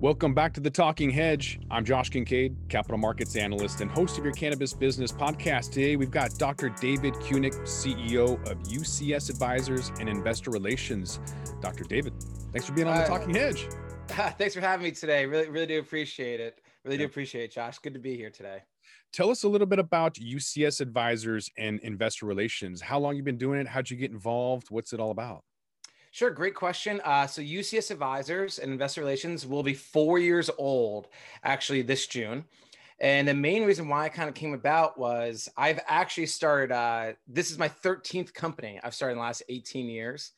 Welcome back to The Talking Hedge. I'm Josh Kincaid, capital markets analyst and host of your Cannabis Business Podcast. Today, we've got Dr. David Cunic, CEO of UCS Advisors and Investor Relations. Dr. David, thanks for being on The Talking Hedge. Thanks for having me today. Really do appreciate it. Really do appreciate it, Josh. Good to be here today. Tell us a little bit about UCS Advisors and Investor Relations. How long you've been doing it? How'd you get involved? What's it all about? Sure. Great question. So UCS Advisors and Investor Relations will be 4 years old, actually, this June. And the main reason why I kind of came about was I've actually started, this is my 13th company I've started in the last 18 years.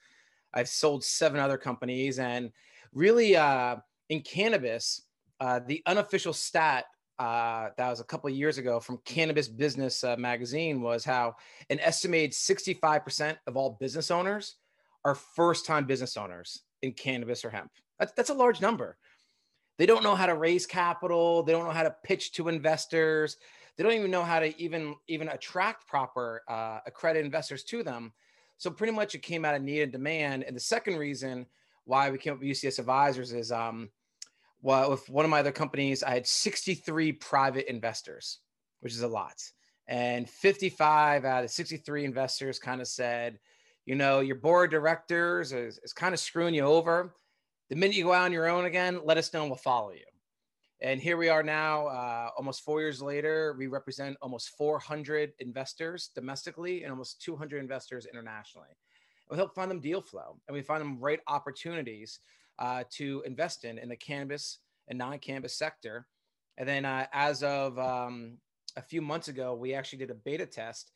I've sold 7 other companies. And really, in cannabis, the unofficial stat that was a couple of years ago from Cannabis Business Magazine was how an estimated 65% of all business owners are first-time business owners in cannabis or hemp. That's a large number. They don't know how to raise capital. They don't know how to pitch to investors. They don't even know how to even attract proper accredited investors to them. So pretty much it came out of need and demand. And the second reason why we came up with UCS Advisors is well, with one of my other companies, I had 63 private investors, which is a lot. And 55 out of 63 investors kind of said, you know, your board of directors is kind of screwing you over. The minute you go out on your own again, let us know and we'll follow you. And here we are now, almost 4 years later, we represent almost 400 investors domestically and almost 200 investors internationally. And we help find them deal flow and we find them right opportunities to invest in the cannabis and non-cannabis sector. And then as of a few months ago, we actually did a beta test.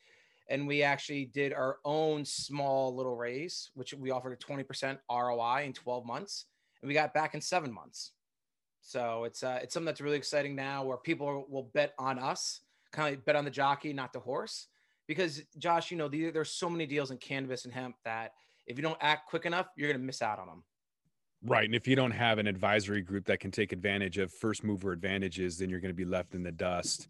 And we actually did our own small little raise, which we offered a 20% ROI in 12 months. And we got back in 7 months. So it's something that's really exciting now where people will bet on us, kind of like bet on the jockey, not the horse. Because Josh, you know, there's so many deals in cannabis and hemp that if you don't act quick enough, you're going to miss out on them. Right. And if you don't have an advisory group that can take advantage of first mover advantages, then you're going to be left in the dust.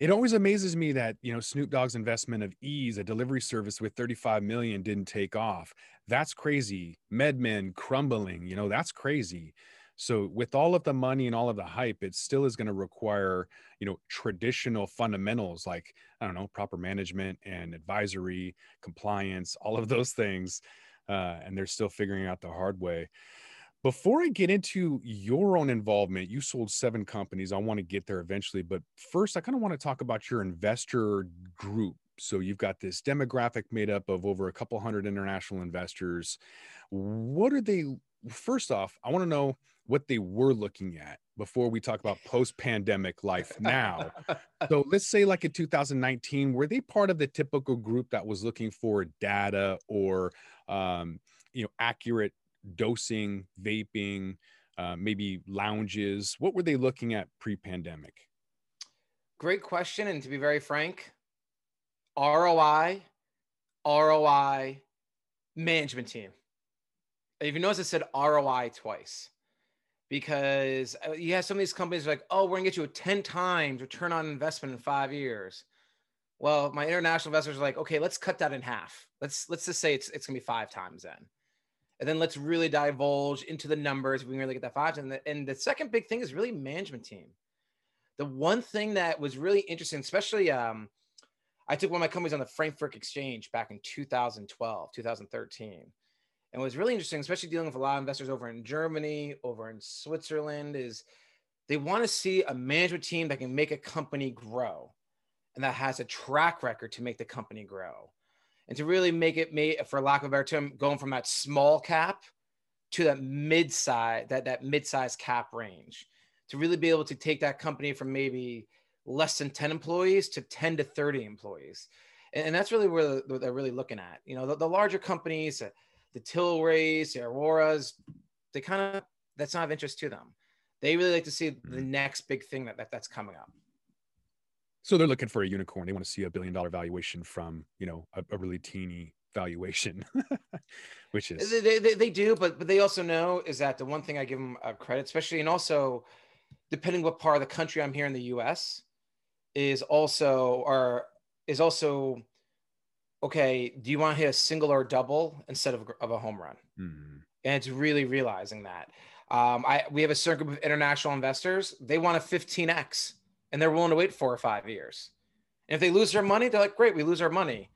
It always amazes me that, you know, Snoop Dogg's investment of Ease, a delivery service with 35 million, didn't take off. That's crazy. MedMen crumbling, you know, that's crazy. So with all of the money and all of the hype, it still is going to require, you know, traditional fundamentals like, I don't know, proper management and advisory, compliance, all of those things. And they're still figuring out the hard way. Before I get into your own involvement, you sold 7 companies. I want to get there eventually. But first, I kind of want to talk about your investor group. So you've got this demographic made up of over a couple hundred international investors. What are they? First off, I want to know what they were looking at before we talk about post-pandemic life now. So let's say like in 2019, were they part of the typical group that was looking for data or you know, accurate dosing, vaping, maybe lounges? What were they looking at pre-pandemic? Great question. And to be very frank, ROI, management team. If you notice, I said ROI twice because you have some of these companies are like, oh, we're going to get you a 10 times return on investment in 5 years. Well, my international investors are like, okay, let's cut that in half. Let's just say it's going to be 5 times then. And then let's really divulge into the numbers. We can really get that 5. And the second big thing is really management team. The one thing that was really interesting, especially I took one of my companies on the Frankfurt Exchange back in 2012, 2013. And what's really interesting, especially dealing with a lot of investors over in Germany, over in Switzerland, is they want to see a management team that can make a company grow and that has a track record to make the company grow. And to really make it, for lack of a better term, going from that small cap to that mid-size cap range, to really be able to take that company from maybe less than 10 employees to 10 to 30 employees. And that's really where they're really looking at. You know, the larger companies, the Tilrays, the Auroras, they kind of, that's not of interest to them. They really like to see the next big thing that's coming up. So they're looking for a unicorn. They want to see a $1 billion valuation from, you know, a really teeny valuation, which is. They do, but they also know is that the one thing I give them credit, especially, and also depending what part of the country I'm here in the U.S. is also, okay, do you want to hit a single or a double instead of a home run? Mm-hmm. And it's really realizing that. We have a certain group of international investors. They want a 15x and they're willing to wait 4 or 5 years. And if they lose their money, they're like, great, we lose our money.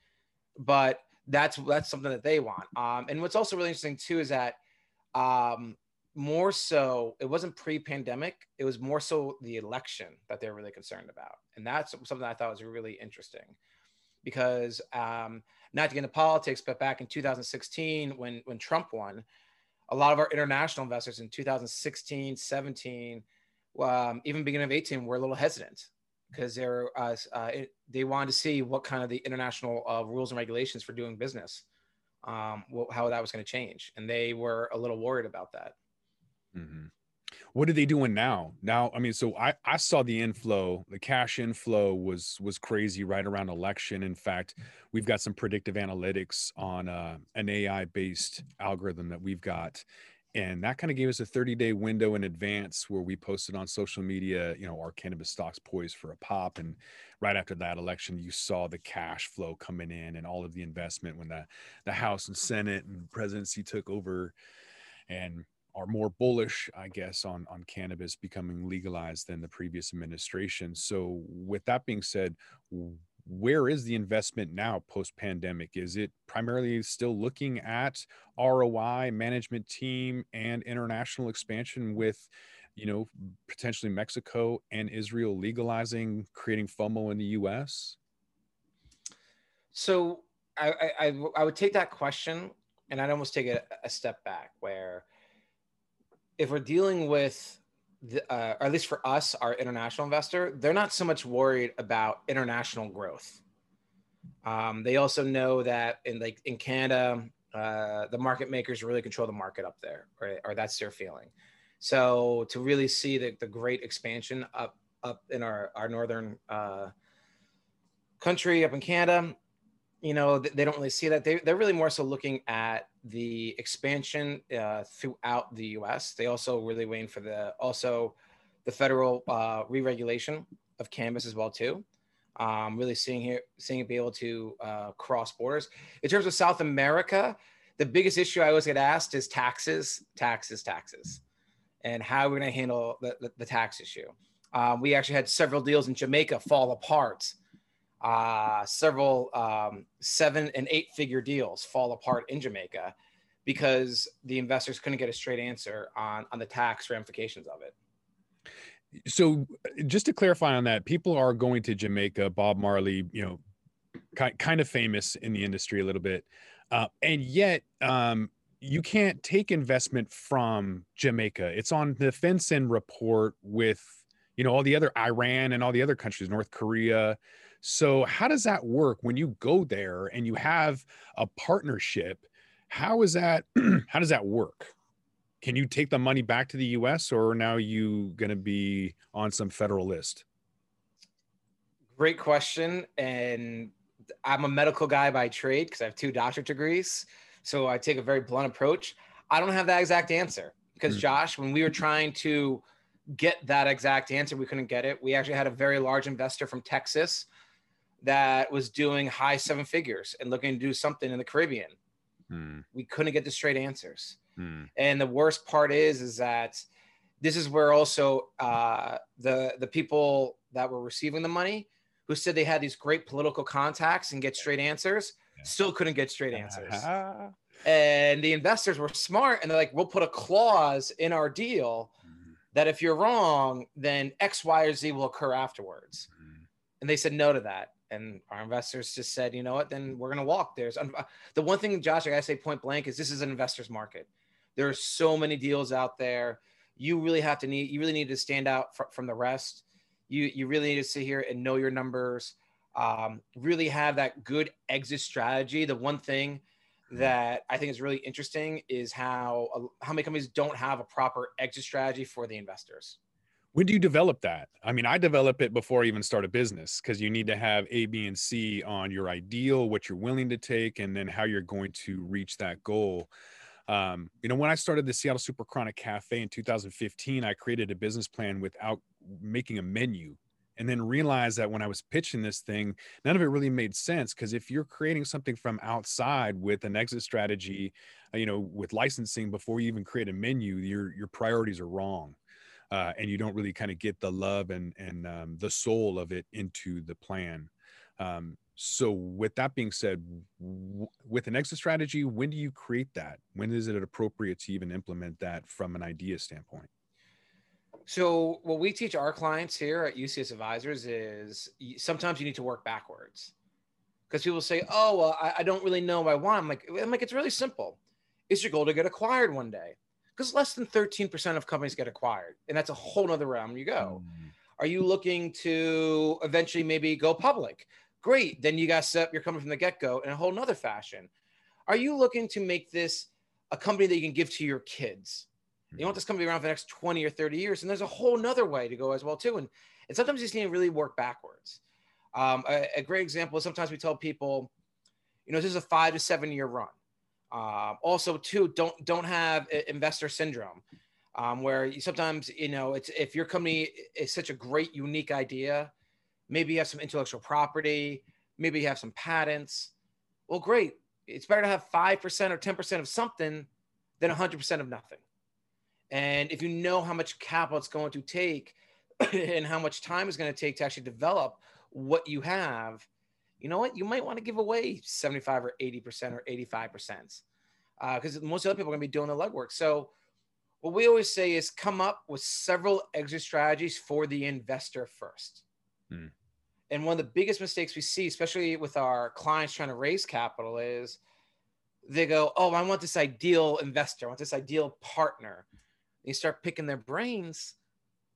But that's something that they want. And what's also really interesting too, is that more so, it wasn't pre-pandemic, it was more so the election that they're really concerned about. And that's something I thought was really interesting because not to get into politics, but back in 2016, when Trump won, a lot of our international investors in 2016, 17, even beginning of 18 were a little hesitant because they wanted to see what kind of the international rules and regulations for doing business, how that was going to change. And they were a little worried about that. Mm-hmm. What are they doing now? Now, I mean, so I saw the inflow, the cash inflow was crazy right around election. In fact, we've got some predictive analytics on an AI-based algorithm that we've got. And that kind of gave us a 30-day window in advance where we posted on social media, you know, our cannabis stocks poised for a pop. And right after that election, you saw the cash flow coming in and all of the investment when the House and Senate and presidency took over and are more bullish, I guess, on cannabis becoming legalized than the previous administration. So with that being said, where is the investment now post-pandemic? Is it primarily still looking at ROI, management team, and international expansion with, you know, potentially Mexico and Israel legalizing, creating FOMO in the US? So I would take that question and I'd almost take a step back where, if we're dealing with, or at least for us, our international investor, they're not so much worried about international growth. They also know that in Canada, the market makers really control the market up there, right? Or that's their feeling. So to really see the great expansion up in our northern country, up in Canada, you know, they don't really see that. They're really more so looking at the expansion throughout the U.S. They also really waiting for the federal re-regulation of cannabis as well too. Really seeing it be able to cross borders. In terms of South America, the biggest issue I always get asked is taxes, and how we're going to handle the tax issue. We actually had several deals in Jamaica fall apart. Several 7- and 8-figure deals fall apart in Jamaica because the investors couldn't get a straight answer on the tax ramifications of it. So just to clarify on that, people are going to Jamaica, Bob Marley, you know, kind of famous in the industry a little bit. And yet you can't take investment from Jamaica. It's on the FinCEN report with, you know, all the other Iran and all the other countries, North Korea. So how does that work when you go there and you have a partnership? How does that work? Can you take the money back to the US, or now you going to be on some federal list? Great question. And I'm a medical guy by trade because I have 2 doctorate degrees. So I take a very blunt approach. I don't have that exact answer because Josh, when we were trying to get that exact answer, we couldn't get it. We actually had a very large investor from Texas that was doing high 7 figures and looking to do something in the Caribbean. We couldn't get the straight answers. And the worst part is that this is where also the people that were receiving the money who said they had these great political contacts and get straight answers, still couldn't get straight answers. And the investors were smart and they're like, we'll put a clause in our deal that if you're wrong, then X, Y, or Z will occur afterwards. And they said no to that. And our investors just said, you know what, then we're going to walk. The one thing, Josh, I got to say point blank is this is an investor's market. There are so many deals out there. You really need to stand out from the rest. You really need to sit here and know your numbers, really have that good exit strategy. The one thing that I think is really interesting is how many companies don't have a proper exit strategy for the investors. When do you develop that? I mean, I develop it before I even start a business because you need to have A, B, and C on your ideal, what you're willing to take, and then how you're going to reach that goal. You know, when I started the Seattle Super Chronic Cafe in 2015, I created a business plan without making a menu. and then realized that when I was pitching this thing, none of it really made sense, because if you're creating something from outside with an exit strategy, you know, with licensing before you even create a menu, your priorities are wrong, and you don't really kind of get the love and the soul of it into the plan. So with that being said, with an exit strategy, when do you create that? When is it appropriate to even implement that from an idea standpoint? So what we teach our clients here at UCS Advisors is sometimes you need to work backwards, because people say, oh, well, I don't really know what I want. I'm like, it's really simple. Is your goal to get acquired one day? Because less than 13% of companies get acquired. And that's a whole nother realm you go. Mm. Are you looking to eventually maybe go public? Great. Then you got to set up your company from the get-go in a whole nother fashion. Are you looking to make this a company that you can give to your kids? You want this company around for the next 20 or 30 years. And there's a whole nother way to go as well too. And sometimes you just need to really work backwards. A great example is sometimes we tell people, you know, this is a 5 to 7 year run. Also too, don't have investor syndrome, where you sometimes, you know, it's, if your company is such a great, unique idea, maybe you have some intellectual property, maybe you have some patents. Well, great. It's better to have 5% or 10% of something than 100% of nothing. And if you know how much capital it's going to take and how much time it's going to take to actually develop what you have, you know what? You might want to give away 75 or 80% or 85%, because most other people are going to be doing the legwork. So what we always say is come up with several exit strategies for the investor first. Mm. And one of the biggest mistakes we see, especially with our clients trying to raise capital, is they go, oh, I want this ideal investor. I want this ideal partner. You start picking their brains.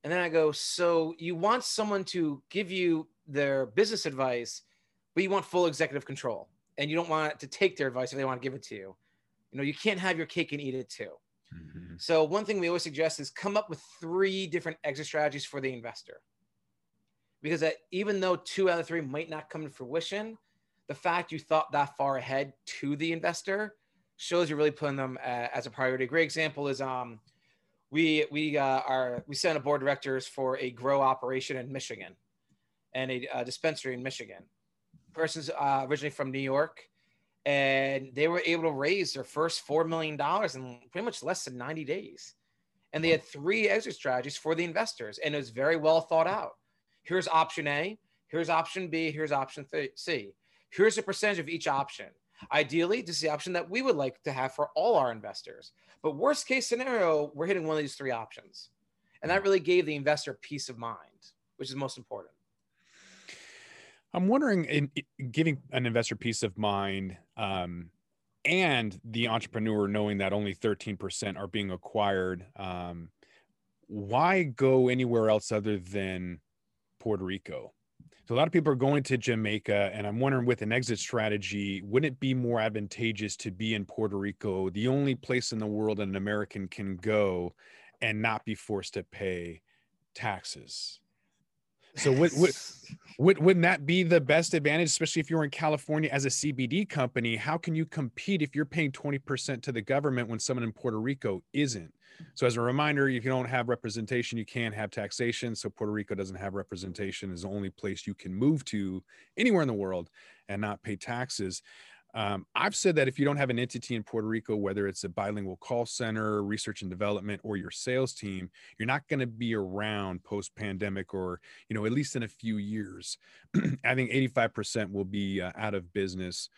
And then I go, so you want someone to give you their business advice, but you want full executive control, and you don't want to take their advice if they want to give it to you. You know, you can't have your cake and eat it too. Mm-hmm. So one thing we always suggest is come up with 3 different exit strategies for the investor, because that, even though 2 out of 3 might not come to fruition, the fact you thought that far ahead to the investor shows you're really putting them as a priority. A great example is, we sent a board of directors for a grow operation in Michigan and a dispensary in Michigan. Person's originally from New York, and they were able to raise their first $4 million in pretty much less than 90 days. And they had 3 exit strategies for the investors, and it was very well thought out. Here's option A, here's option B, here's option C. Here's a percentage of each option. Ideally, this is the option that we would like to have for all our investors. But worst case scenario, we're hitting one of these 3 options. And that really gave the investor peace of mind, which is most important. I'm wondering, in giving an investor peace of mind, and the entrepreneur knowing that only 13% are being acquired, why go anywhere else other than Puerto Rico? So a lot of people are going to Jamaica, and I'm wondering, with an exit strategy, wouldn't it be more advantageous to be in Puerto Rico, the only place in the world an American can go and not be forced to pay taxes? So wouldn't that be the best advantage, especially if you're in California as a CBD company? How can you compete if you're paying 20% to the government when someone in Puerto Rico isn't? So as a reminder, if you don't have representation, you can't have taxation. So Puerto Rico doesn't have representation, is the only place you can move to anywhere in the world and not pay taxes. I've said that if you don't have an entity in Puerto Rico, whether it's a bilingual call center, research and development, or your sales team, you're not going to be around post-pandemic, or, you know, at least in a few years. I think 85% will be out of business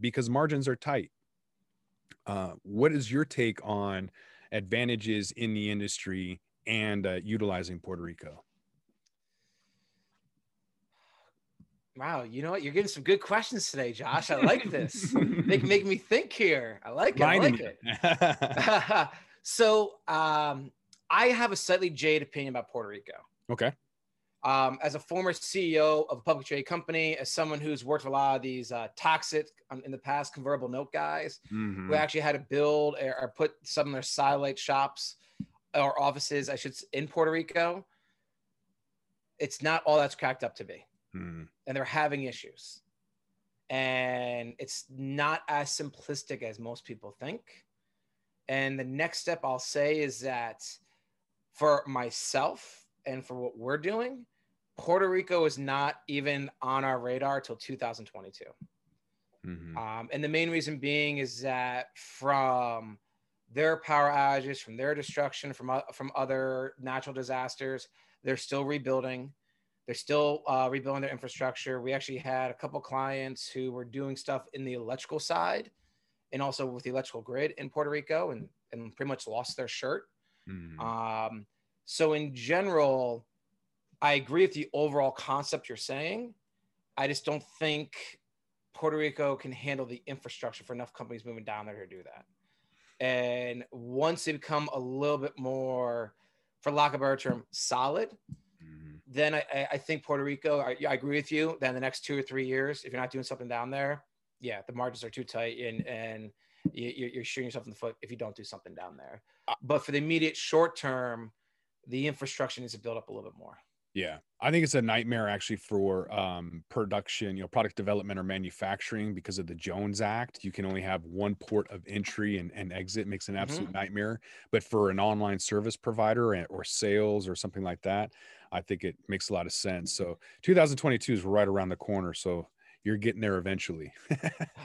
because margins are tight. What is your take on advantages in the industry and utilizing Puerto Rico? Wow, you know what? You're getting some good questions today, Josh. I like this. They can make me think here. I like it. I like it. So I have a slightly jaded opinion about Puerto Rico. Okay. As a former CEO of a public trade company, as someone who's worked with a lot of these toxic, in the past, convertible note guys, mm-hmm. who actually had to build or put some of their satellite shops or offices, I should say, in Puerto Rico, it's not all that's cracked up to be. Mm. And they're having issues, and it's not as simplistic as most people think. And the next step I'll say is that for myself and for what we're doing, Puerto Rico is not even on our radar till 2022. Mm-hmm. And the main reason being is that from their power outages, from their destruction, from other natural disasters, they're still rebuilding. They're still rebuilding their infrastructure. We actually had a couple clients who were doing stuff in the electrical side and also with the electrical grid in Puerto Rico and pretty much lost their shirt. Mm-hmm. So in general, I agree with the overall concept you're saying. I just don't think Puerto Rico can handle the infrastructure for enough companies moving down there to do that. And once they become a little bit more, for lack of a better term, solid, then I think Puerto Rico, I agree with you, that in the next 2 or 3 years, if you're not doing something down there, yeah, the margins are too tight and you're shooting yourself in the foot if you don't do something down there. But for the immediate short term, the infrastructure needs to build up a little bit more. Yeah, I think it's a nightmare actually for production, product development or manufacturing because of the Jones Act. You can only have one port of entry and exit. Makes an absolute nightmare. But for an online service provider or sales or something like that, I think it makes a lot of sense. So 2022 is right around the corner. So you're getting there eventually.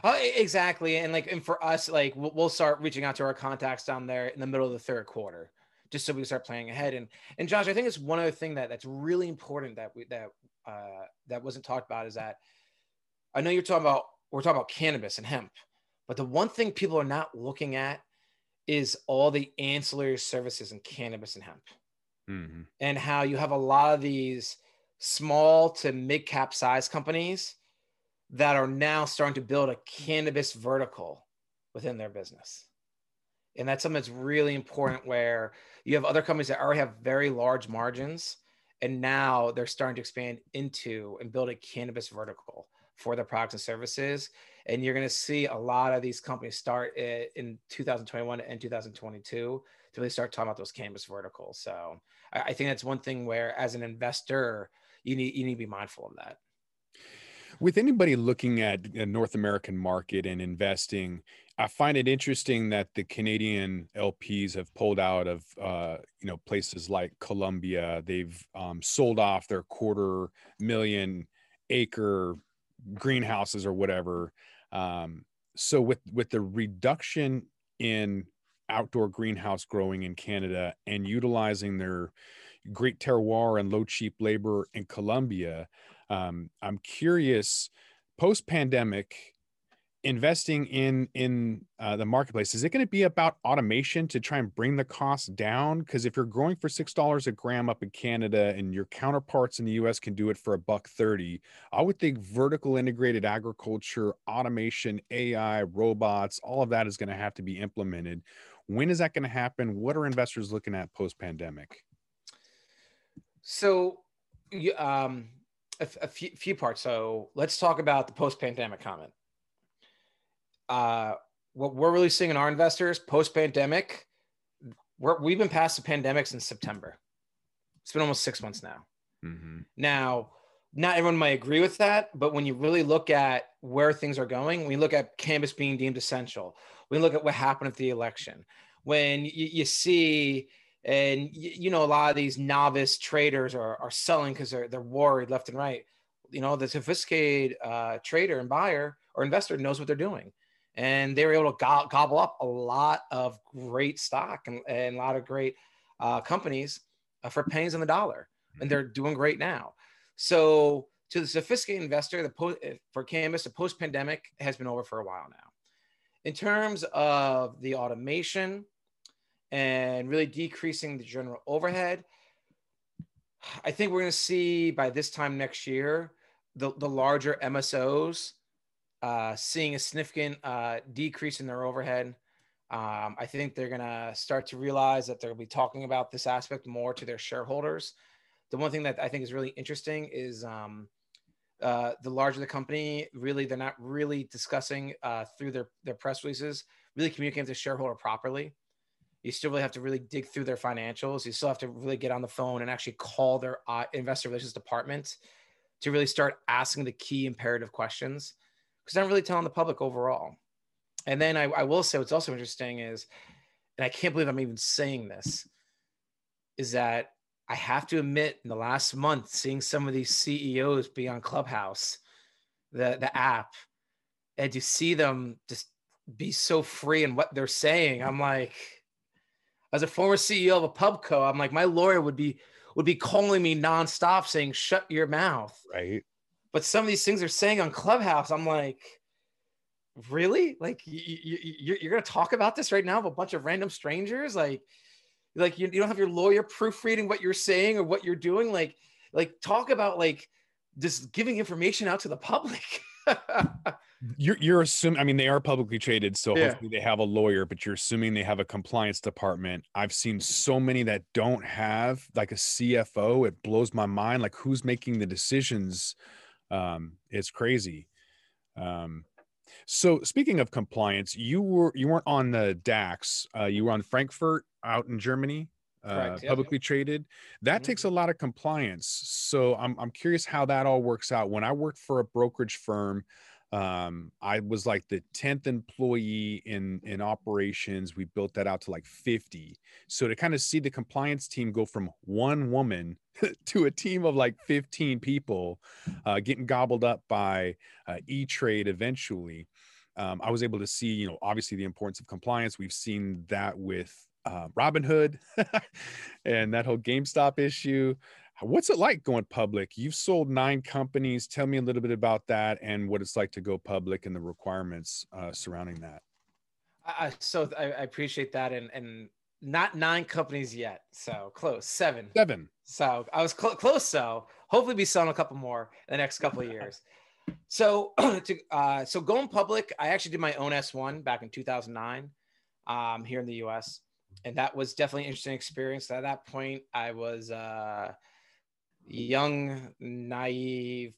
Exactly. And for us, we'll start reaching out to our contacts down there in the middle of the third quarter, just so we can start planning ahead. And Josh, I think it's one other thing that's really important that wasn't talked about is that I know we're talking about cannabis and hemp, but the one thing people are not looking at is all the ancillary services in cannabis and hemp, and how you have a lot of these small to mid-cap size companies that are now starting to build a cannabis vertical within their business. And that's something that's really important where you have other companies that already have very large margins and now they're starting to expand into and build a cannabis vertical for their products and services. And you're going to see a lot of these companies start in 2021 and 2022 to really start talking about those cannabis verticals. So I think that's one thing where as an investor, you need to be mindful of that. With anybody looking at the North American market and investing, I find it interesting that the Canadian LPs have pulled out of, places like Colombia. They've sold off their 250,000 acre greenhouses or whatever. So with the reduction in outdoor greenhouse growing in Canada and utilizing their great terroir and low cheap labor in Colombia, I'm curious, post-pandemic, investing in the marketplace, is it going to be about automation to try and bring the cost down? Because if you're growing for $6 a gram up in Canada and your counterparts in the U.S. can do it for $1.30, I would think vertical integrated agriculture, automation, AI, robots, all of that is going to have to be implemented. When is that going to happen? What are investors looking at post-pandemic? So, a few parts. So let's talk about the post-pandemic comment. What we're really seeing in our investors post-pandemic, we've been past the pandemic since September. It's been almost 6 months now. Now, not everyone might agree with that, but when you really look at where things are going, when you look at cannabis being deemed essential, when you look at what happened at the election, when you see... And, a lot of these novice traders are selling because they're worried left and right. The sophisticated trader and buyer or investor knows what they're doing. And they were able to gobble up a lot of great stock and a lot of great companies for pennies on the dollar. And they're doing great now. So to the sophisticated investor, for cannabis, the post-pandemic has been over for a while now. In terms of the automation, and really decreasing the general overhead, I think we're going to see by this time next year, the larger MSOs seeing a significant decrease in their overhead. I think they're going to start to realize that they'll be talking about this aspect more to their shareholders. The one thing that I think is really interesting is the larger the company, really, they're not really discussing through their press releases, really communicating with the shareholder properly. You still really have to really dig through their financials. You still have to really get on the phone and actually call their investor relations department to really start asking the key imperative questions because they're not really telling the public overall. And then I will say what's also interesting is, and I can't believe I'm even saying this, is that I have to admit, in the last month, seeing some of these CEOs be on Clubhouse, the app, and you see them just be so free in what they're saying. I'm like, as a former CEO of a PubCo, I'm like, my lawyer would be calling me nonstop saying, shut your mouth. Right. But some of these things they're saying on Clubhouse, I'm like, really? Like, you're going to talk about this right now with a bunch of random strangers? Like you don't have your lawyer proofreading what you're saying or what you're doing. Like talk about like just giving information out to the public. You're assuming, I mean, they are publicly traded, so yeah, hopefully they have a lawyer, but you're assuming they have a compliance department. I've seen so many that don't have like a CFO. It blows my mind. Like, who's making the decisions? It's crazy. So speaking of compliance, you weren't on the DAX, you were on Frankfurt out in Germany, correct, publicly traded. That takes a lot of compliance. So I'm curious how that all works out. When I worked for a brokerage firm, I was like the 10th employee in operations. We built that out to like 50. So to kind of see the compliance team go from one woman to a team of like 15 people, getting gobbled up by E-Trade eventually, I was able to see, you know, obviously the importance of compliance. We've seen that with Robinhood and that whole GameStop issue. What's it like going public? You've sold 9 companies. Tell me a little bit about that and what it's like to go public and the requirements surrounding that. So I appreciate that. And not 9 companies yet. So close, 7. So I was close. So hopefully be selling a couple more in the next couple of years. So so going public, I actually did my own S1 back in 2009 here in the US. And that was definitely an interesting experience. At that point, I was young, naive,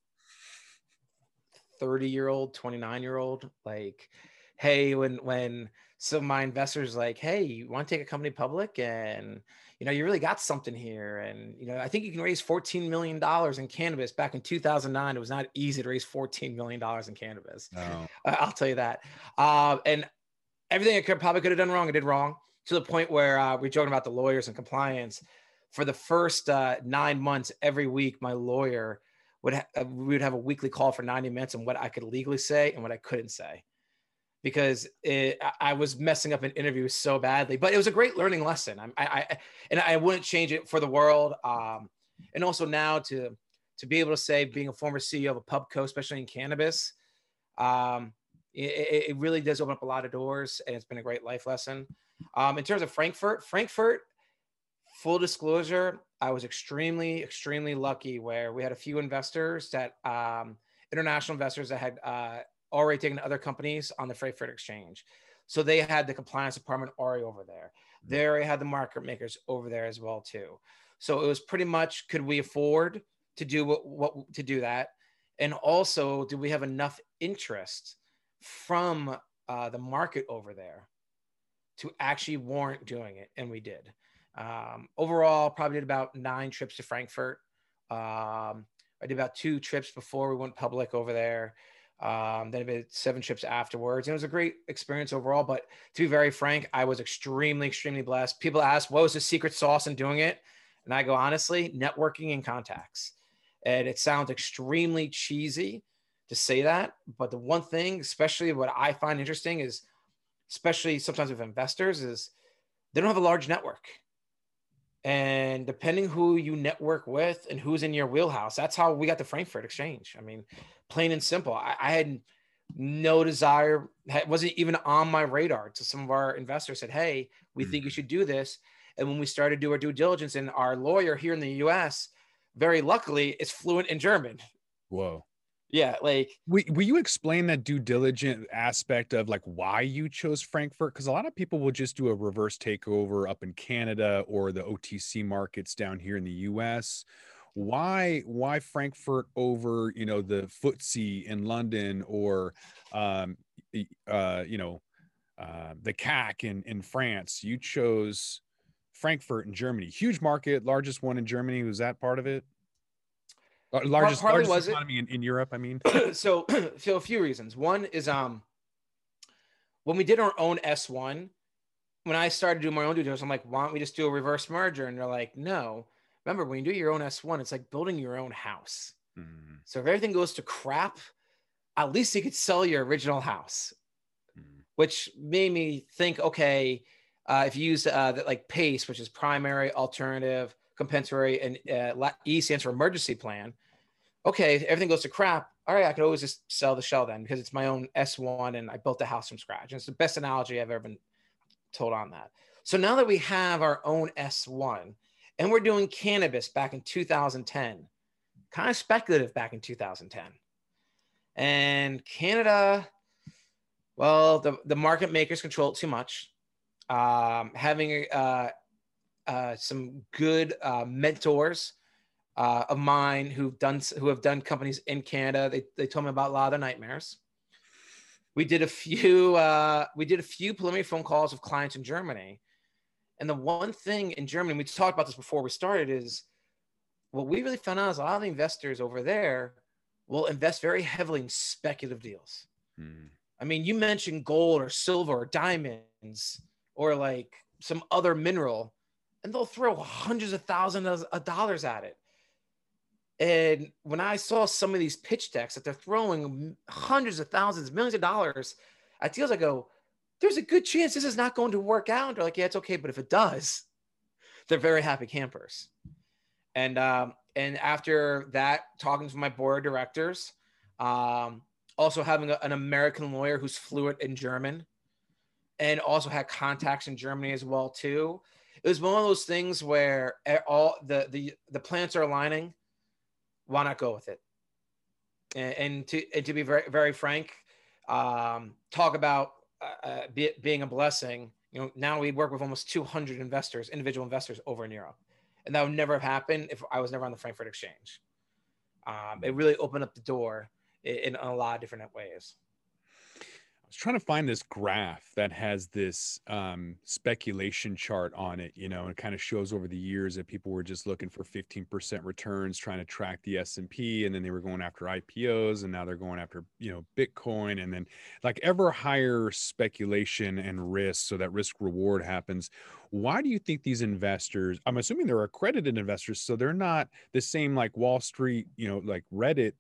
30-year-old, 29-year-old, like, hey, when some of my investors like, hey, you want to take a company public and, you know, you really got something here. And, you know, I think you can raise $14 million in cannabis. Back in 2009, it was not easy to raise $14 million in cannabis. No. I'll tell you that. And everything I probably could have done wrong, I did wrong, to the point where we're joking about the lawyers and compliance. For the first 9 months, every week, my lawyer we would have a weekly call for 90 minutes on what I could legally say and what I couldn't say, because I was messing up an interview so badly. But it was a great learning lesson. I wouldn't change it for the world. And also now to be able to say, being a former CEO of a PubCo, especially in cannabis, it really does open up a lot of doors, and it's been a great life lesson. In terms of Frankfurt, full disclosure, I was extremely, extremely lucky where we had a few investors that, international investors that had already taken other companies on the Frankfurt Exchange. So they had the compliance department already over there. They already had the market makers over there as well too. So it was pretty much, could we afford to do what to do that? And also, do we have enough interest from the market over there to actually warrant doing it? And we did. Overall, probably did about 9 trips to Frankfurt. I did about 2 trips before we went public over there. Then I did 7 trips afterwards. And it was a great experience overall. But to be very frank, I was extremely, extremely blessed. People ask, what was the secret sauce in doing it? And I go, honestly, networking and contacts. And it sounds extremely cheesy to say that. But the one thing, especially what I find interesting is, especially sometimes with investors, is they don't have a large network. And depending who you network with and who's in your wheelhouse, that's how we got the Frankfurt Exchange. I mean, plain and simple. I had no desire, wasn't even on my radar. So some of our investors said, hey, we think you should do this. And when we started to do our due diligence, and our lawyer here in the US, very luckily, is fluent in German. Whoa. Yeah, like, will you explain that due diligence aspect of like why you chose Frankfurt? Because a lot of people will just do a reverse takeover up in Canada or the OTC markets down here in the US. Why Frankfurt over, you know, the FTSE in London or the CAC in France? You chose Frankfurt in Germany. Huge market, largest one in Germany. Was that part of it? Largest economy in Europe, I mean. So a few reasons. One is when we did our own S1, when I started doing my own due diligence, I'm like, why don't we just do a reverse merger? And they're like, no, remember, when you do your own S1, it's like building your own house. Mm-hmm. So if everything goes to crap, at least you could sell your original house, mm-hmm. which made me think, okay, if you use that like PACE, which is primary, alternative, compensatory, and E stands for emergency plan. Okay, if everything goes to crap, all right, I could always just sell the shell then, because it's my own S1 and I built the house from scratch. And it's the best analogy I've ever been told on that. So now that we have our own S1 and we're doing cannabis back in 2010, kind of speculative back in 2010. And Canada, well, the market makers control it too much. Having some good mentors of mine who have done companies in Canada. They told me about a lot of their nightmares. We did a few preliminary phone calls with clients in Germany. And the one thing in Germany, we talked about this before we started, is what we really found out is a lot of the investors over there will invest very heavily in speculative deals. Hmm. I mean, you mentioned gold or silver or diamonds or like some other mineral, and they'll throw hundreds of thousands of dollars at it. And when I saw some of these pitch decks that they're throwing hundreds of thousands, millions of dollars at deals, I go, there's a good chance this is not going to work out. They're like, yeah, it's okay. But if it does, they're very happy campers. And after that, talking to my board of directors, also having an American lawyer who's fluent in German and also had contacts in Germany as well too. It was one of those things where all the plants are aligning. Why not go with it? And to be very, very frank, talk about being a blessing. You know, now we work with almost 200 investors, individual investors over in Europe, and that would never have happened if I was never on the Frankfurt Exchange. It really opened up the door in a lot of different ways. I was trying to find this graph that has this speculation chart on it, you know, and it kind of shows over the years that people were just looking for 15% returns, trying to track the S&P, and then they were going after IPOs, and now they're going after, you know, Bitcoin, and then like ever higher speculation and risk, so that risk reward happens. Why do you think these investors, I'm assuming they're accredited investors, so they're not the same like Wall Street, you know, like Reddit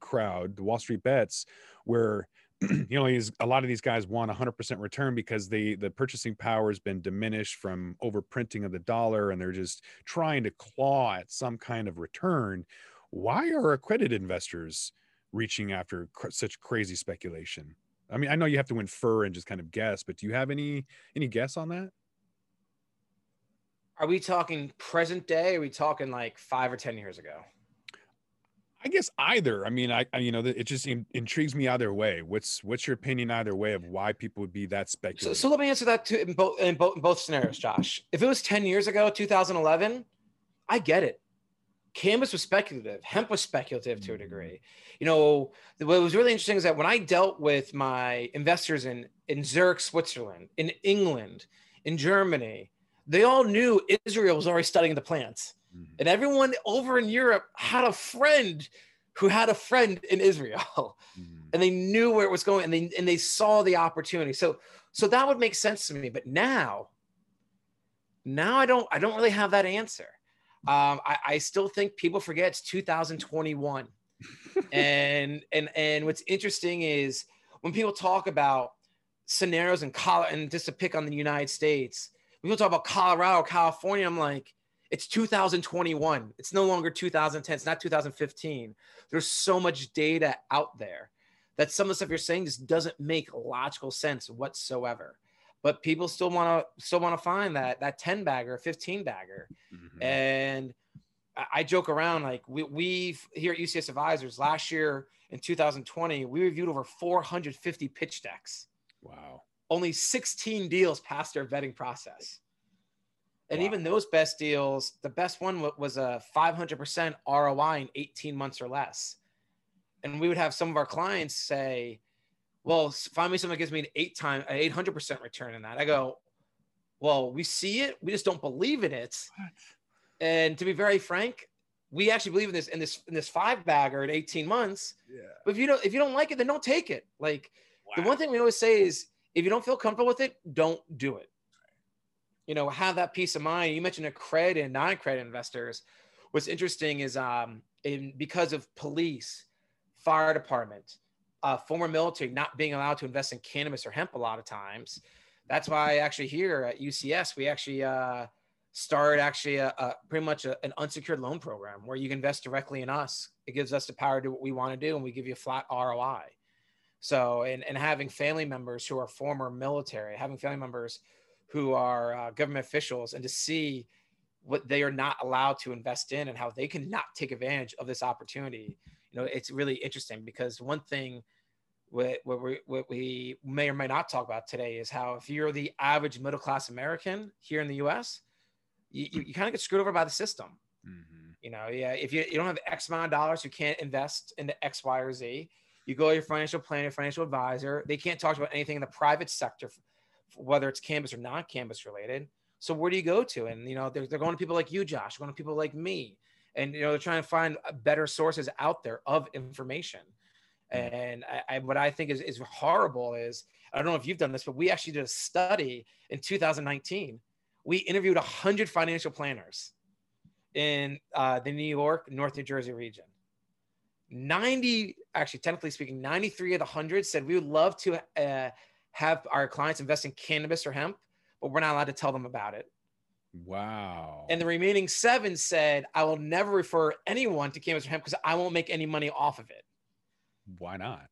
crowd, the Wall Street Bets, where you know, a lot of these guys want 100% return because the purchasing power has been diminished from overprinting of the dollar, and they're just trying to claw at some kind of return. Why are accredited investors reaching after such crazy speculation? I mean, I know you have to infer and just kind of guess, but do you have any guess on that? Are we talking present day? Are we talking like 5 or 10 years ago? I guess either. I mean, I you know, it just intrigues me either way. What's your opinion either way of why people would be that speculative? So let me answer that too in both scenarios, Josh. If it was 10 years ago, 2011, I get it. Cannabis was speculative. Hemp was speculative to a degree. You know, what was really interesting is that when I dealt with my investors in Zurich, Switzerland, in England, in Germany, they all knew Israel was already studying the plants. And everyone over in Europe had a friend who had a friend in Israel, and they knew where it was going, and they saw the opportunity. So that would make sense to me. But now I don't really have that answer. I still think people forget it's 2021, and what's interesting is when people talk about scenarios and just to pick on the United States, when people talk about Colorado, California, I'm like, it's 2021. It's no longer 2010. It's not 2015. There's so much data out there that some of the stuff you're saying just doesn't make logical sense whatsoever. But people still want to find that 10 bagger, 15 bagger. Mm-hmm. And I joke around, like we've here at UCS Advisors last year in 2020, we reviewed over 450 pitch decks. Wow. Only 16 deals passed our vetting process. And wow. Even those best deals, the best one was a 500% ROI in 18 months or less. And we would have some of our clients say, well, find me something that gives me an 800% return in that. I go, well, we see it. We just don't believe in it. What? And to be very frank, we actually believe in this five bagger in 18 months. Yeah. But if you don't like it, then don't take it. Like wow. The one thing we always say is if you don't feel comfortable with it, don't do it. you know, have that peace of mind. You mentioned accredited and non-accredited investors. What's interesting is because of police, fire department, former military not being allowed to invest in cannabis or hemp a lot of times. That's why actually here at UCS, we actually started actually pretty much an unsecured loan program where you can invest directly in us. It gives us the power to do what we want to do, and we give you a flat ROI. So, and having family members who are former military, having family members who are government officials, and to see what they are not allowed to invest in and how they cannot take advantage of this opportunity. You know, it's really interesting because one thing what we may or may not talk about today is how if you're the average middle-class American here in the US, you kind of get screwed over by the system. Mm-hmm. You know, yeah, if you don't have X amount of dollars, you can't invest into X, Y, or Z. You go to your financial planner, financial advisor, they can't talk about anything in the private sector, whether it's cannabis or non-cannabis related. So where do you go to? And, you know, they're going to people like you, Josh, going to people like me. And, you know, they're trying to find better sources out there of information. And what I think is horrible is, I don't know if you've done this, but we actually did a study in 2019. We interviewed 100 financial planners in the New York, North New Jersey region. 93 of the 100 said we would love to have our clients invest in cannabis or hemp, but we're not allowed to tell them about it. Wow. And the remaining 7 said, I will never refer anyone to cannabis or hemp because I won't make any money off of it. Why not?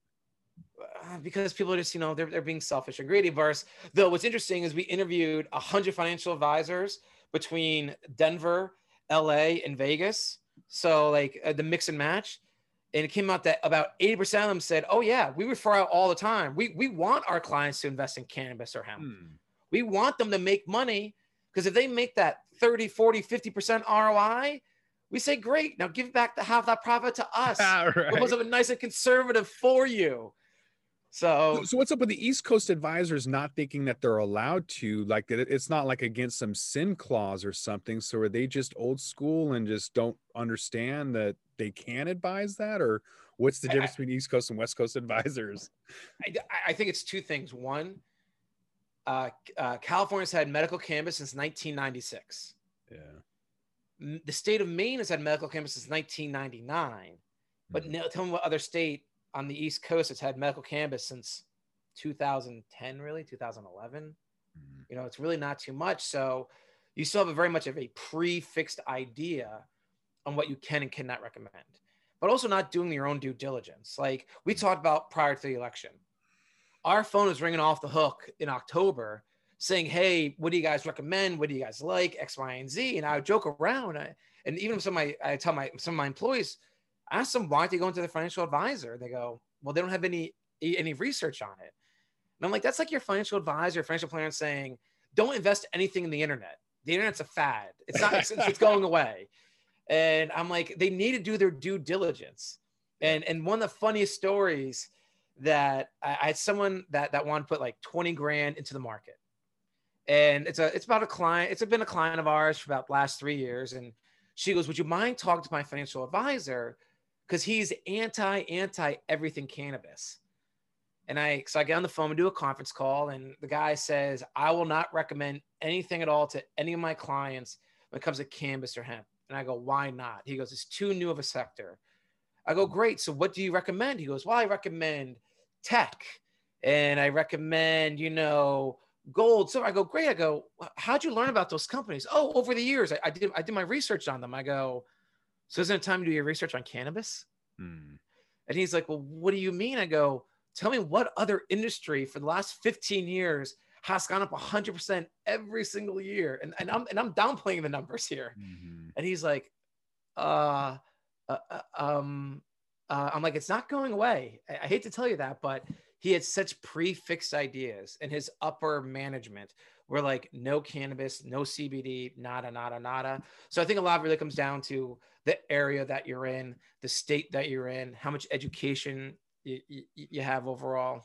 Because people are just, you know, they're being selfish and greedy. Versus, though, what's interesting is we interviewed 100 financial advisors between Denver, LA, and Vegas. So like the mix and match. And it came out that about 80% of them said, oh yeah, we refer out all the time. We want our clients to invest in cannabis or hemp. Hmm. We want them to make money. Because if they make that 30, 40, 50% ROI, we say, great, now give back the half that profit to us. Right. It was nice and conservative for you. So what's up with the East Coast advisors not thinking that they're allowed to, like, that it's not like against some sin clause or something? So are they just old school and just don't understand that they can advise that? Or what's the difference between East Coast and West Coast advisors? I think it's two things. One, California's had medical cannabis since 1996. Yeah. The state of Maine has had medical cannabis since 1999, but now tell me what other state on the East Coast has had medical cannabis since 2010, really 2011. Mm-hmm. You know, it's really not too much. So you still have a very much of a prefixed idea on what you can and cannot recommend, but also not doing your own due diligence. Like we talked about prior to the election, our phone is ringing off the hook in October saying, hey, what do you guys recommend? What do you guys like? X, Y, and Z. And I would joke around. And even I tell some of my employees, I ask them, why aren't they going to their financial advisor? They go, well, they don't have any research on it. And I'm like, that's like your financial advisor, financial planner saying, don't invest anything in the internet. The internet's a fad. It's not, it's going away. And I'm like, they need to do their due diligence. And one of the funniest stories that I had someone that wanted to put like 20 grand into the market. And it's been a client of ours for about the last 3 years. And she goes, would you mind talking to my financial advisor? Cause he's anti everything cannabis. And so I get on the phone and do a conference call. And the guy says, I will not recommend anything at all to any of my clients when it comes to cannabis or hemp. And I go, why not? He goes, it's too new of a sector. I go, great. So what do you recommend? He goes, well, I recommend tech and I recommend, you know, gold. So I go, great. I go, how'd you learn about those companies? Oh, over the years, I did my research on them. I go, so isn't it time to do your research on cannabis? Hmm. And he's like, well, what do you mean? I go, tell me what other industry for the last 15 years has gone up 100% every single year. And I'm downplaying the numbers here. Mm-hmm. And he's like, I'm like, it's not going away. I hate to tell you that, but he had such prefixed ideas, and his upper management were like, no cannabis, no CBD, nada, nada, nada. So I think a lot really comes down to the area that you're in, the state that you're in, how much education you have overall.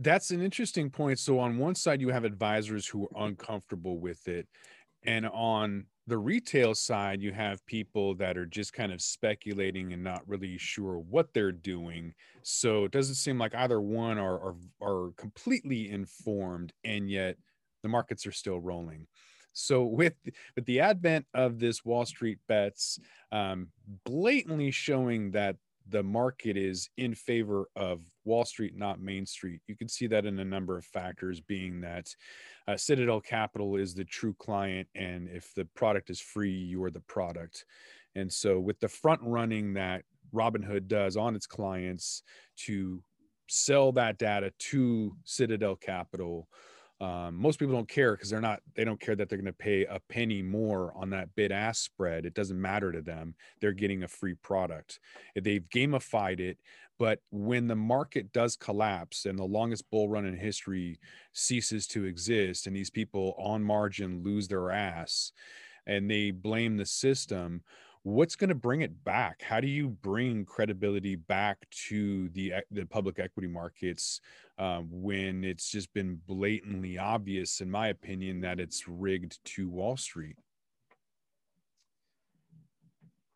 That's an interesting point. So on one side, you have advisors who are uncomfortable with it. And on the retail side, you have people that are just kind of speculating and not really sure what they're doing. So it doesn't seem like either one are completely informed. And yet the markets are still rolling. So with the advent of this Wall Street bets blatantly showing that the market is in favor of Wall Street, not Main Street. You can see that in a number of factors, being that Citadel Capital is the true client, and if the product is free, you're the product. And so with the front running that Robinhood does on its clients to sell that data to Citadel Capital, most people don't care, because they don't care that they're going to pay a penny more on that bid-ask spread. It doesn't matter to them. They're getting a free product. They've gamified it. But when the market does collapse and the longest bull run in history ceases to exist, and these people on margin lose their ass and they blame the system, what's going to bring it back? How do you bring credibility back to the public equity markets when it's just been blatantly obvious, in my opinion, that it's rigged to Wall Street?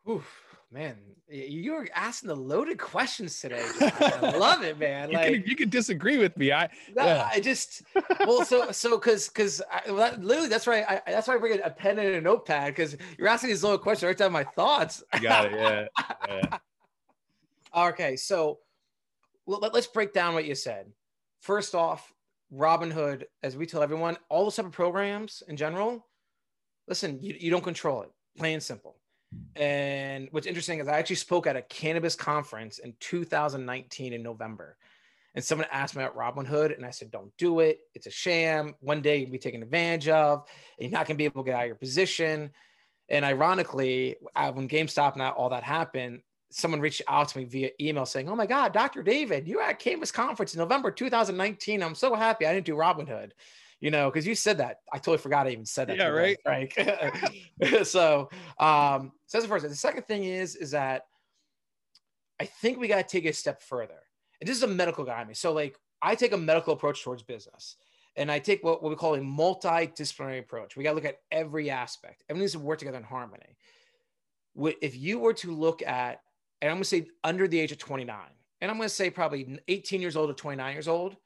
Oof, man, you're asking the loaded questions today. I love it, man. Like, you can disagree with me. Literally that's why I bring a pen and a notepad, because you're asking these loaded questions right down my thoughts. You got it. Yeah. Okay, so let's break down what you said. First off, Robinhood, as we tell everyone, all those type of programs in general, listen, you don't control it. Plain and simple. And what's interesting is I actually spoke at a cannabis conference in 2019 in November, and someone asked me about Robinhood, and I said, don't do it. It's a sham. One day you'll be taken advantage of, and you're not going to be able to get out of your position. And ironically, when GameStop and all that happened, someone reached out to me via email saying, oh my God, Dr. David, you were at cannabis conference in November 2019. I'm so happy I didn't do Robinhood. You know, because you said that. I totally forgot I even said that. Yeah, right. Right. So that's the first thing. The second thing is that I think we got to take it a step further. And this is a medical guy in me. So, like, I take a medical approach towards business. And I take what we call a multidisciplinary approach. We got to look at every aspect. Everything needs to work together in harmony. If you were to look at, and I'm going to say under the age of 29, and I'm going to say probably 18 years old to 29 years old,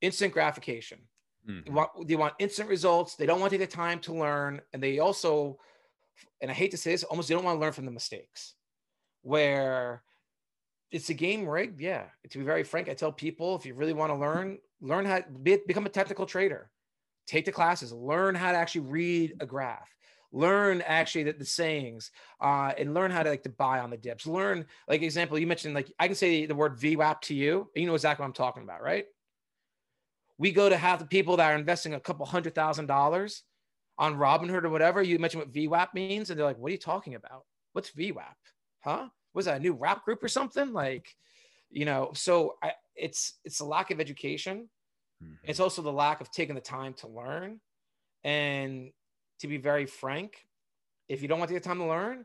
instant gratification. They want instant results. They don't want to take the time to learn. And they also, and I hate to say this, almost they don't want to learn from the mistakes. Where it's a game rigged, yeah. To be very frank, I tell people, if you really want to learn how to become a technical trader. Take the classes. Learn how to actually read a graph. Learn actually the sayings and learn how to to buy on the dips. Learn, like example, you mentioned, like I can say the word VWAP to you, and you know exactly what I'm talking about, right? We go to half the people that are investing a couple $100,000 on Robinhood or whatever. You mentioned what VWAP means, and they're like, what are you talking about? What's VWAP? Huh? Was that a new rap group or something? Like, you know, so it's the lack of education. Mm-hmm. It's also the lack of taking the time to learn. And to be very frank, if you don't want to get time to learn,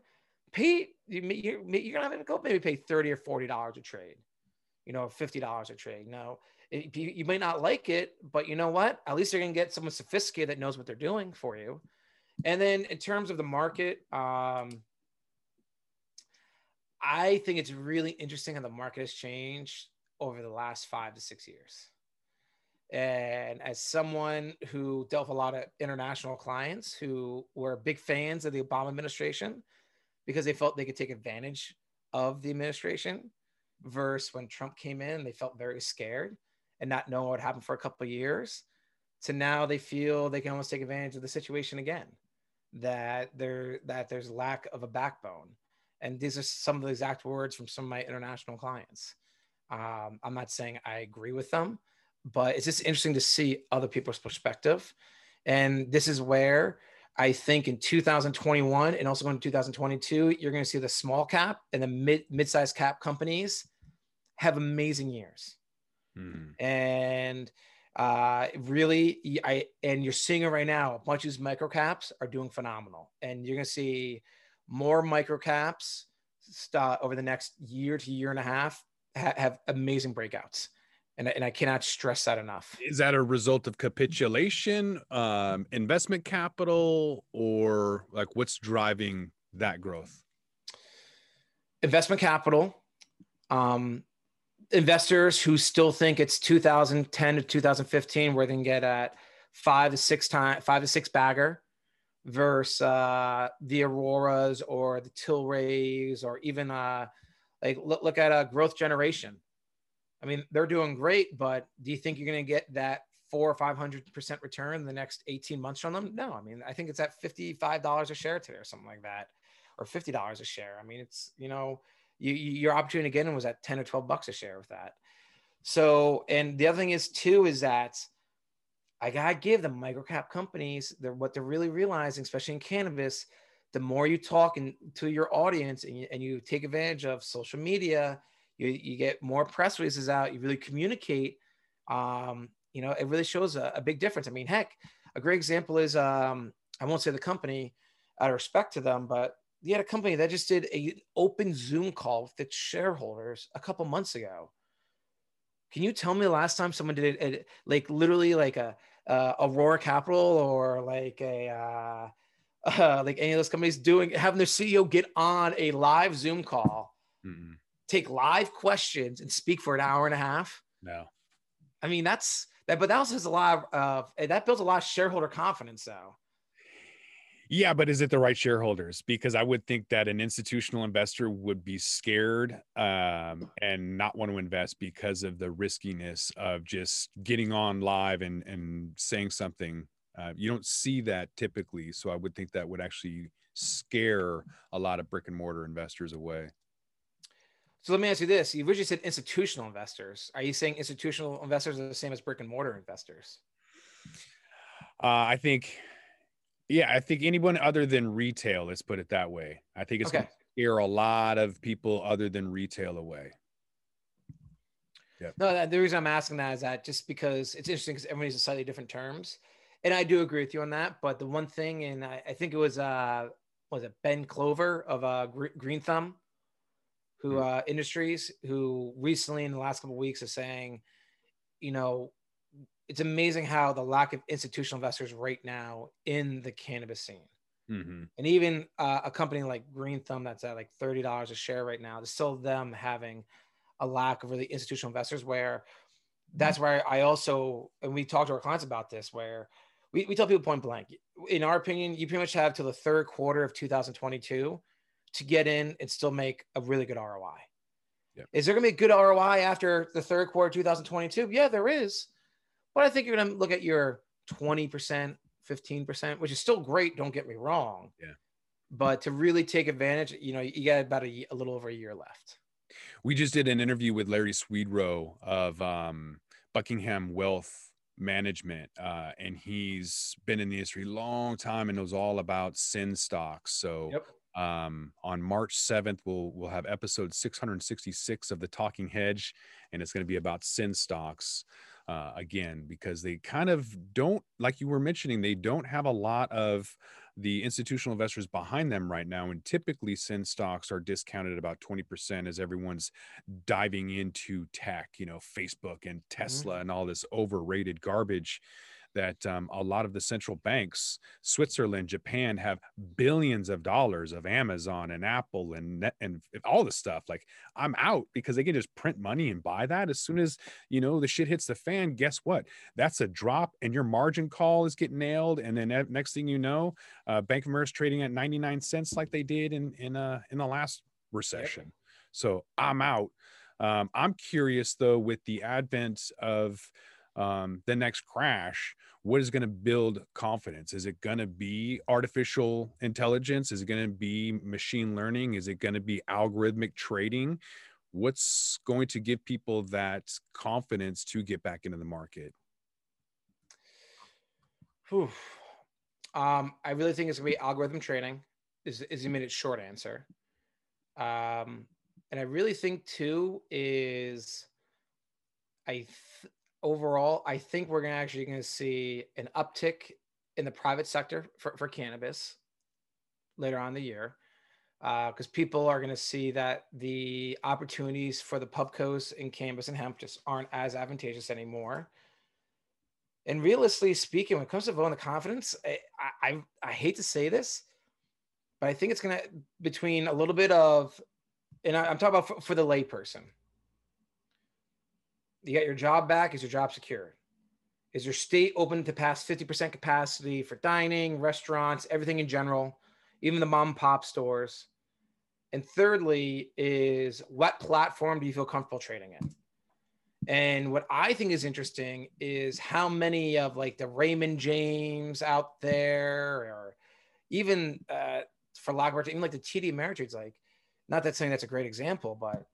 you're going to have to go maybe pay $30 or $40 a trade, you know, $50 a trade. No. You may not like it, but you know what? At least you're going to get someone sophisticated that knows what they're doing for you. And then in terms of the market, I think it's really interesting how the market has changed over the last 5 to 6 years. And as someone who dealt with a lot of international clients who were big fans of the Obama administration because they felt they could take advantage of the administration versus when Trump came in, they felt very scared and not knowing what would happen for a couple of years, to now they feel they can almost take advantage of the situation again, that there's lack of a backbone. And these are some of the exact words from some of my international clients. I'm not saying I agree with them, but it's just interesting to see other people's perspective. And this is where I think in 2021 and also going to 2022, you're going to see the small cap and the mid-sized cap companies have amazing years. And really, and you're seeing it right now. A bunch of these micro caps are doing phenomenal, and you're going to see more micro caps over the next year to year and a half have amazing breakouts. And I cannot stress that enough. Is that a result of capitulation, investment capital, or like what's driving that growth? Investment capital. Investors who still think it's 2010 to 2015, where they can get at five to six bagger versus the Auroras or the Tilrays, or even like look at Growth Generation. I mean, they're doing great, but do you think you're going to get that 400% or 500% return in the next 18 months from them? No, I mean, I think it's at $55 a share today or something like that, or $50 a share. I mean, it's, you know, your opportunity again was at 10 or 12 bucks a share with that. So, and the other thing is too, is that I got to give the microcap companies, what they're really realizing, especially in cannabis, the more you talk to your audience and you take advantage of social media, you get more press releases out, you really communicate, you know, it really shows a big difference. I mean, heck, a great example is, I won't say the company out of respect to them, but you had a company that just did an open Zoom call with its shareholders a couple months ago. Can you tell me the last time someone did it, like literally like a Aurora Capital or like like any of those companies having their CEO get on a live Zoom call, mm-hmm. take live questions and speak for an hour and a half? No. I mean, that's that, but that also has a lot of, that builds a lot of shareholder confidence though. Yeah, but is it the right shareholders? Because I would think that an institutional investor would be scared and not want to invest because of the riskiness of just getting on live and saying something. You don't see that typically. So I would think that would actually scare a lot of brick and mortar investors away. So let me ask you this. You've originally said institutional investors. Are you saying institutional investors are the same as brick and mortar investors? I think anyone other than retail, let's put it that way. I think it's going to scare a lot of people other than retail away. Yep. No, the reason I'm asking that is that just because it's interesting because everybody's in slightly different terms. And I do agree with you on that. But the one thing, and I think it was it Ben Clover of Green Thumb Industries, who recently in the last couple of weeks is saying, you know, it's amazing how the lack of institutional investors right now in the cannabis scene. Mm-hmm. And even a company like Green Thumb that's at like $30 a share right now, there's still them having a lack of really institutional investors, where that's where I also, and we talk to our clients about this, where we tell people point blank, in our opinion, you pretty much have till the third quarter of 2022 to get in and still make a really good ROI. Yep. Is there going to be a good ROI after the third quarter 2022? Yeah, there is. But I think you're going to look at your 20%, 15%, which is still great. Don't get me wrong. Yeah. But to really take advantage, you know, you got about a little over a year left. We just did an interview with Larry Swedrow of Buckingham Wealth Management. And he's been in the industry a long time and knows all about SIN stocks. So yep. On March 7th, we'll have episode 666 of The Talking Hedge, and it's going to be about SIN stocks. Again, because they kind of don't, like you were mentioning, they don't have a lot of the institutional investors behind them right now. And typically SIN stocks are discounted about 20% as everyone's diving into tech, you know, Facebook and Tesla and all this overrated garbage that a lot of the central banks, Switzerland, Japan, have billions of dollars of Amazon and Apple and all this stuff. Like, I'm out, because they can just print money and buy that. As soon as, you know, the shit hits the fan, guess what? That's a drop, and your margin call is getting nailed. And then next thing you know, Bank of America's trading at 99 cents like they did in the last recession. Yep. So I'm out. I'm curious, though, with the advent of the next crash, what is going to build confidence? Is it going to be artificial intelligence? Is it going to be machine learning? Is it going to be algorithmic trading? What's going to give people that confidence to get back into the market? I really think it's going to be algorithm trading is the minute short answer. And I really think too is overall, I think we're actually going to see an uptick in the private sector for cannabis later on in the year, because people are going to see that the opportunities for the PubCos in cannabis and hemp just aren't as advantageous anymore. And realistically speaking, when it comes to voting the confidence, I hate to say this, but I think it's going to, between a little bit of, and I'm talking about for the layperson, you got your job back. Is your job secure? Is your state open to past 50% capacity for dining, restaurants, everything in general, even the mom and pop stores? And thirdly is, what platform do you feel comfortable trading in? And what I think is interesting is how many of like the Raymond James out there, or even for Logworth, even like the TD Ameritrade's, like, not that saying that's a great example, but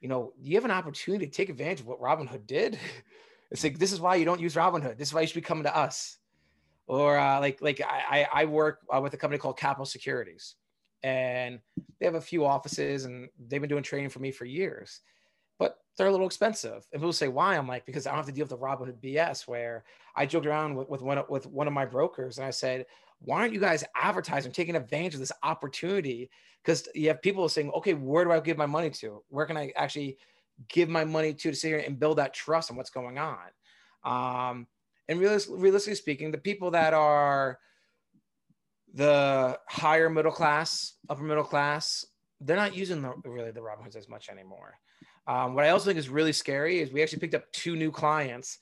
you know, you have an opportunity to take advantage of what Robinhood did. It's like, this is why you don't use Robinhood. This is why you should be coming to us. Or I work with a company called Capital Securities, and they have a few offices, and they've been doing trading for me for years, but they're a little expensive. And people say, why? I'm like, because I don't have to deal with the Robinhood BS, where I joked around with one of my brokers, and I said, why aren't you guys advertising, taking advantage of this opportunity? Because you have people saying, okay, where do I give my money to? Where can I actually give my money to sit here and build that trust on what's going on? And realistically speaking, the people that are the higher middle class, upper middle class, they're not using really the Robinhoods as much anymore. What I also think is really scary is we actually picked up 2 new clients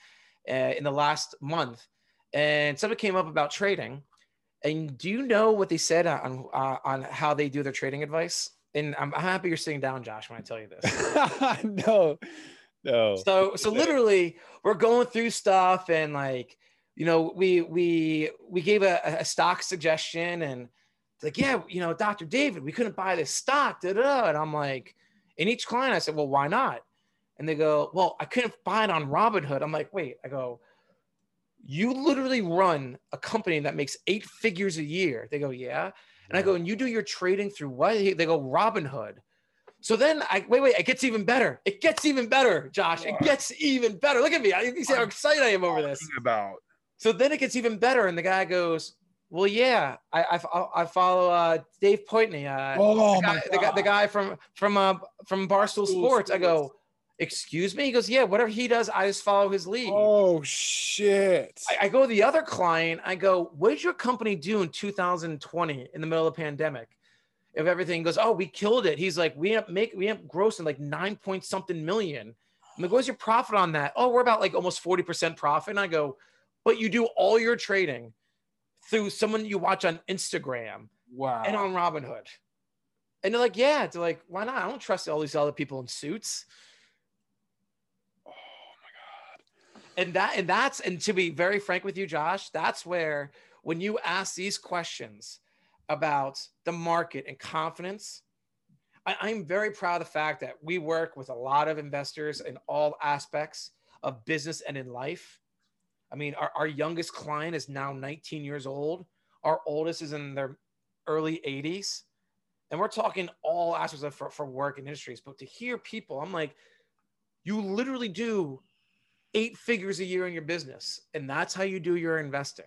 in the last month, and something came up about trading. And do you know what they said on how they do their trading advice? And I'm happy you're sitting down, Josh, when I tell you this. No. So literally, we're going through stuff, and like, you know, we gave a stock suggestion, and it's like, yeah, you know, Dr. David, we couldn't buy this stock, And I'm like, in each client, I said, well, why not? And they go, well, I couldn't buy it on Robinhood. I'm like, wait. I go, you literally run a company that makes 8 figures a year. They go, yeah. And I go, and you do your trading through what? They go, Robinhood. So then wait, it gets even better. It gets even better, Josh. It gets even better. Look at me. You see how excited I am over this. So then it gets even better. And the guy goes, well, yeah, I follow Dave Poitney, the guy from Barstool Sports. I go, excuse me? He goes, yeah, whatever he does, I just follow his lead. Oh, shit. I go to the other client. I go, what did your company do in 2020 in the middle of the pandemic? If everything goes, oh, we killed it. He's like, we up grossing like 9 point something million. I'm like, what's your profit on that? Oh, we're about like almost 40% profit. And I go, but you do all your trading through someone you watch on Instagram. Wow. And on Robinhood. And they're like, yeah. They're like, why not? I don't trust all these other people in suits. And to be very frank with you, Josh, that's where, when you ask these questions about the market and confidence, I'm very proud of the fact that we work with a lot of investors in all aspects of business and in life. I mean, our youngest client is now 19 years old. Our oldest is in their early 80s. And we're talking all aspects of for work and industries. But to hear people, I'm like, you literally do 8 figures a year in your business, and that's how you do your investing.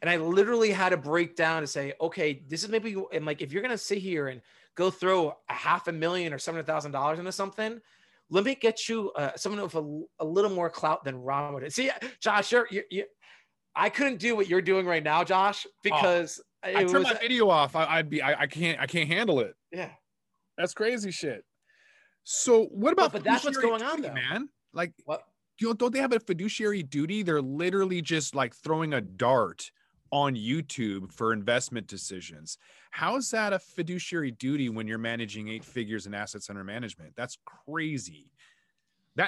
And I literally had to break down to say, okay, this is maybe, and like, if you're going to sit here and go throw $500,000 or $700,000 into something, let me get you someone with a little more clout than Robinhood. See, Josh, I couldn't do what you're doing right now, Josh, because I turned my video off. I can't handle it. Yeah, that's crazy shit. So what about? But that's what's going on, though, man. Like what? Don't they have a fiduciary duty? They're literally just like throwing a dart on YouTube for investment decisions. How is that a fiduciary duty when you're managing 8 figures in assets under management? That's crazy.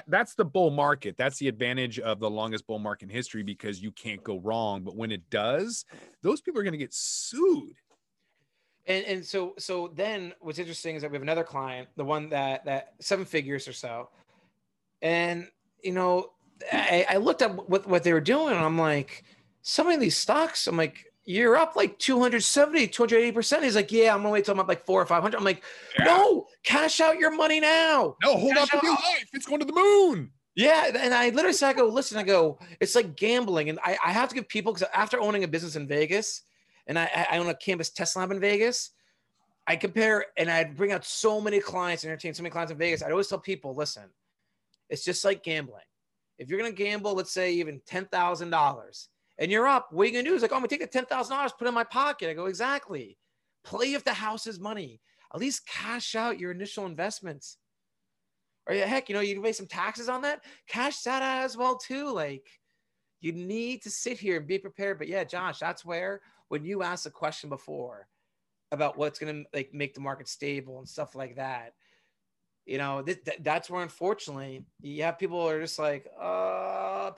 That's the bull market. That's the advantage of the longest bull market in history, because you can't go wrong. But when it does, those people are going to get sued. And so then what's interesting is that we have another client, the one that 7 figures or so, and you know, I looked up what they were doing, and I'm like, some of these stocks, I'm like, you're up like 270, 280%. He's like, yeah, I'm gonna wait till I'm up like 400 or 500. I'm like, yeah. No, cash out your money now. No, hold on to your life. It's going to the moon. Yeah, and I literally said, I go, listen, I go, it's like gambling, and I have to give people, because after owning a business in Vegas, and I own a cannabis test lab in Vegas, I compare, and I'd bring out so many clients and entertain so many clients in Vegas. I'd always tell people, listen, it's just like gambling. If you're going to gamble, let's say even $10,000, and you're up, what are you going to do? It's like, oh, I'm going to take the $10,000, put it in my pocket. I go, exactly. Play with the house's money. At least cash out your initial investments. Or heck, you know, you can pay some taxes on that. Cash that out as well, too. Like, You need to sit here and be prepared. But yeah, Josh, that's where when you asked the question before about what's going to like make the market stable and stuff like that, you know, that's where unfortunately you have people who are just like,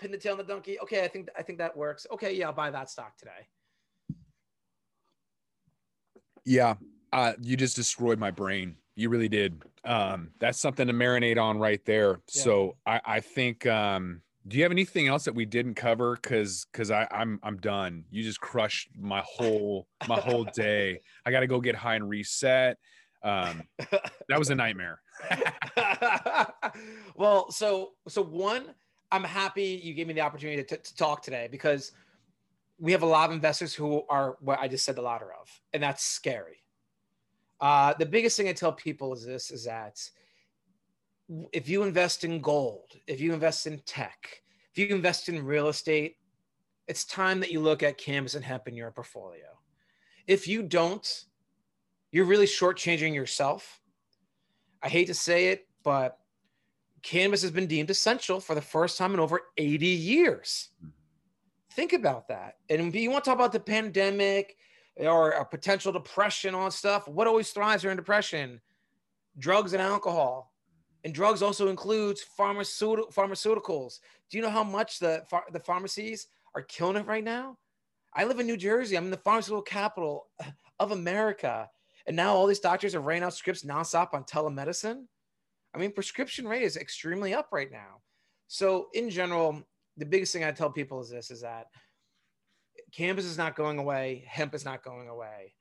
pin the tail on the donkey. Okay, I think that works. Okay, yeah, I'll buy that stock today. Yeah, you just destroyed my brain. You really did. That's something to marinate on right there. Yeah. So I think. Do you have anything else that we didn't cover? Cause I'm done. You just crushed my whole day. I got to go get high and reset. That was a nightmare. Well, so one, I'm happy you gave me the opportunity to talk today, because we have a lot of investors who are what I just said the latter of, and that's scary. The biggest thing I tell people is this, is that if you invest in gold, if you invest in tech, if you invest in real estate, it's time that you look at cannabis and hemp in your portfolio. If you don't, you're really shortchanging yourself. I hate to say it, but cannabis has been deemed essential for the first time in over 80 years. Think about that. And if you want to talk about the pandemic or a potential depression on stuff, what always thrives during depression? Drugs and alcohol. And drugs also includes pharmaceuticals. Do you know how much the pharmacies are killing it right now? I live in New Jersey. I'm in the pharmaceutical capital of America. And now all these doctors are writing out scripts nonstop on telemedicine. I mean, prescription rate is extremely up right now. So in general, the biggest thing I tell people is this, is that cannabis is not going away. Hemp is not going away.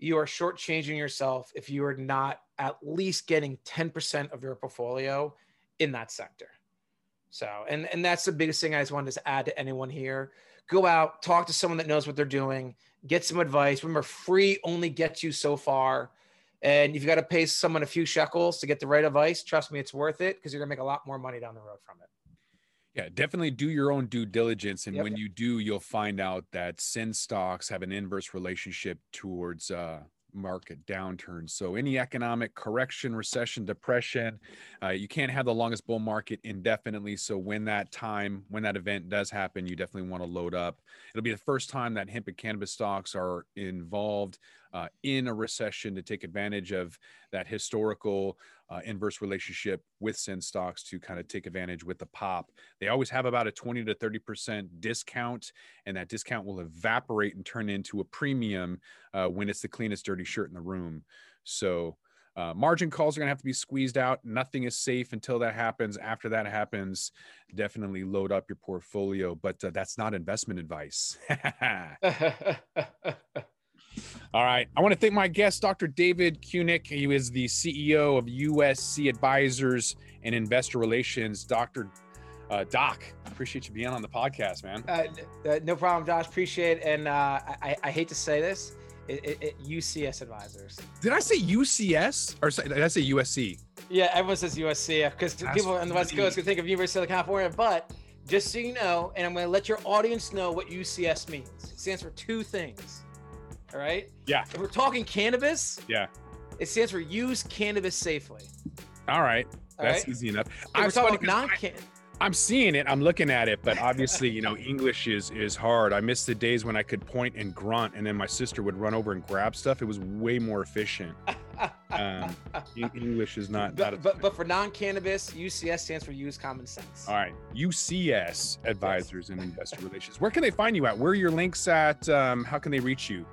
You are shortchanging yourself if you are not at least getting 10% of your portfolio in that sector. So, and that's the biggest thing I just wanted to add to anyone here. Go out, talk to someone that knows what they're doing, get some advice. Remember, free only gets you so far. And if you got to pay someone a few shekels to get the right advice, trust me, it's worth it, because you're gonna make a lot more money down the road from it. Yeah, definitely do your own due diligence. And when you do, you'll find out that sin stocks have an inverse relationship towards market downturns. So any economic correction, recession, depression, you can't have the longest bull market indefinitely. So when that event does happen, you definitely want to load up. It'll be the first time that hemp and cannabis stocks are involved in a recession to take advantage of that historical inverse relationship with sin stocks to kind of take advantage with the pop. They always have about a 20 to 30% discount, and that discount will evaporate and turn into a premium when it's the cleanest, dirty shirt in the room. So margin calls are going to have to be squeezed out. Nothing is safe until that happens. After that happens, definitely load up your portfolio, but that's not investment advice. All right. I want to thank my guest, Dr. David Cunic. He is the CEO of UCS Advisors and Investor Relations. Dr. Doc, appreciate you being on the podcast, man. No problem, Josh. Appreciate it. And I hate to say this, UCS Advisors. Did I say UCS? Or did I say USC? Yeah, everyone says USC because people on the West Coast can think of University of California. But just so you know, and I'm going to let your audience know what UCS means. It stands for two things. All right. Yeah. If we're talking cannabis. Yeah. It stands for Use Cannabis Safely. All right. That's easy enough. I'm talking about non-cannabis. I'm seeing it. I'm looking at it, but obviously, you know, English is hard. I miss the days when I could point and grunt, and then my sister would run over and grab stuff. It was way more efficient. English is not. But for non-cannabis, UCS stands for Use Common Sense. All right, UCS Advisors and Investor Relations. Where can they find you at? Where are your links at? How can they reach you?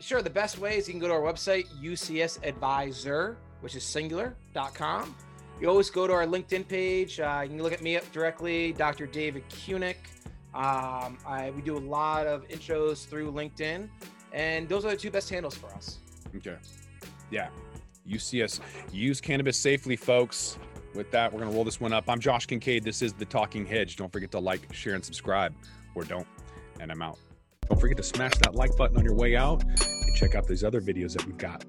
Sure. The best way is you can go to our website, UCS Advisor, which is singular.com. You always go to our LinkedIn page. You can look at me up directly, Dr. David Cunic. We do a lot of intros through LinkedIn, and those are the two best handles for us. Okay. Yeah. UCS, Use Cannabis Safely, folks. With that, we're going to roll this one up. I'm Josh Kincaid. This is The Talking Hedge. Don't forget to like, share, and subscribe, or don't, and I'm out. Don't forget to smash that like button on your way out and check out these other videos that we've got.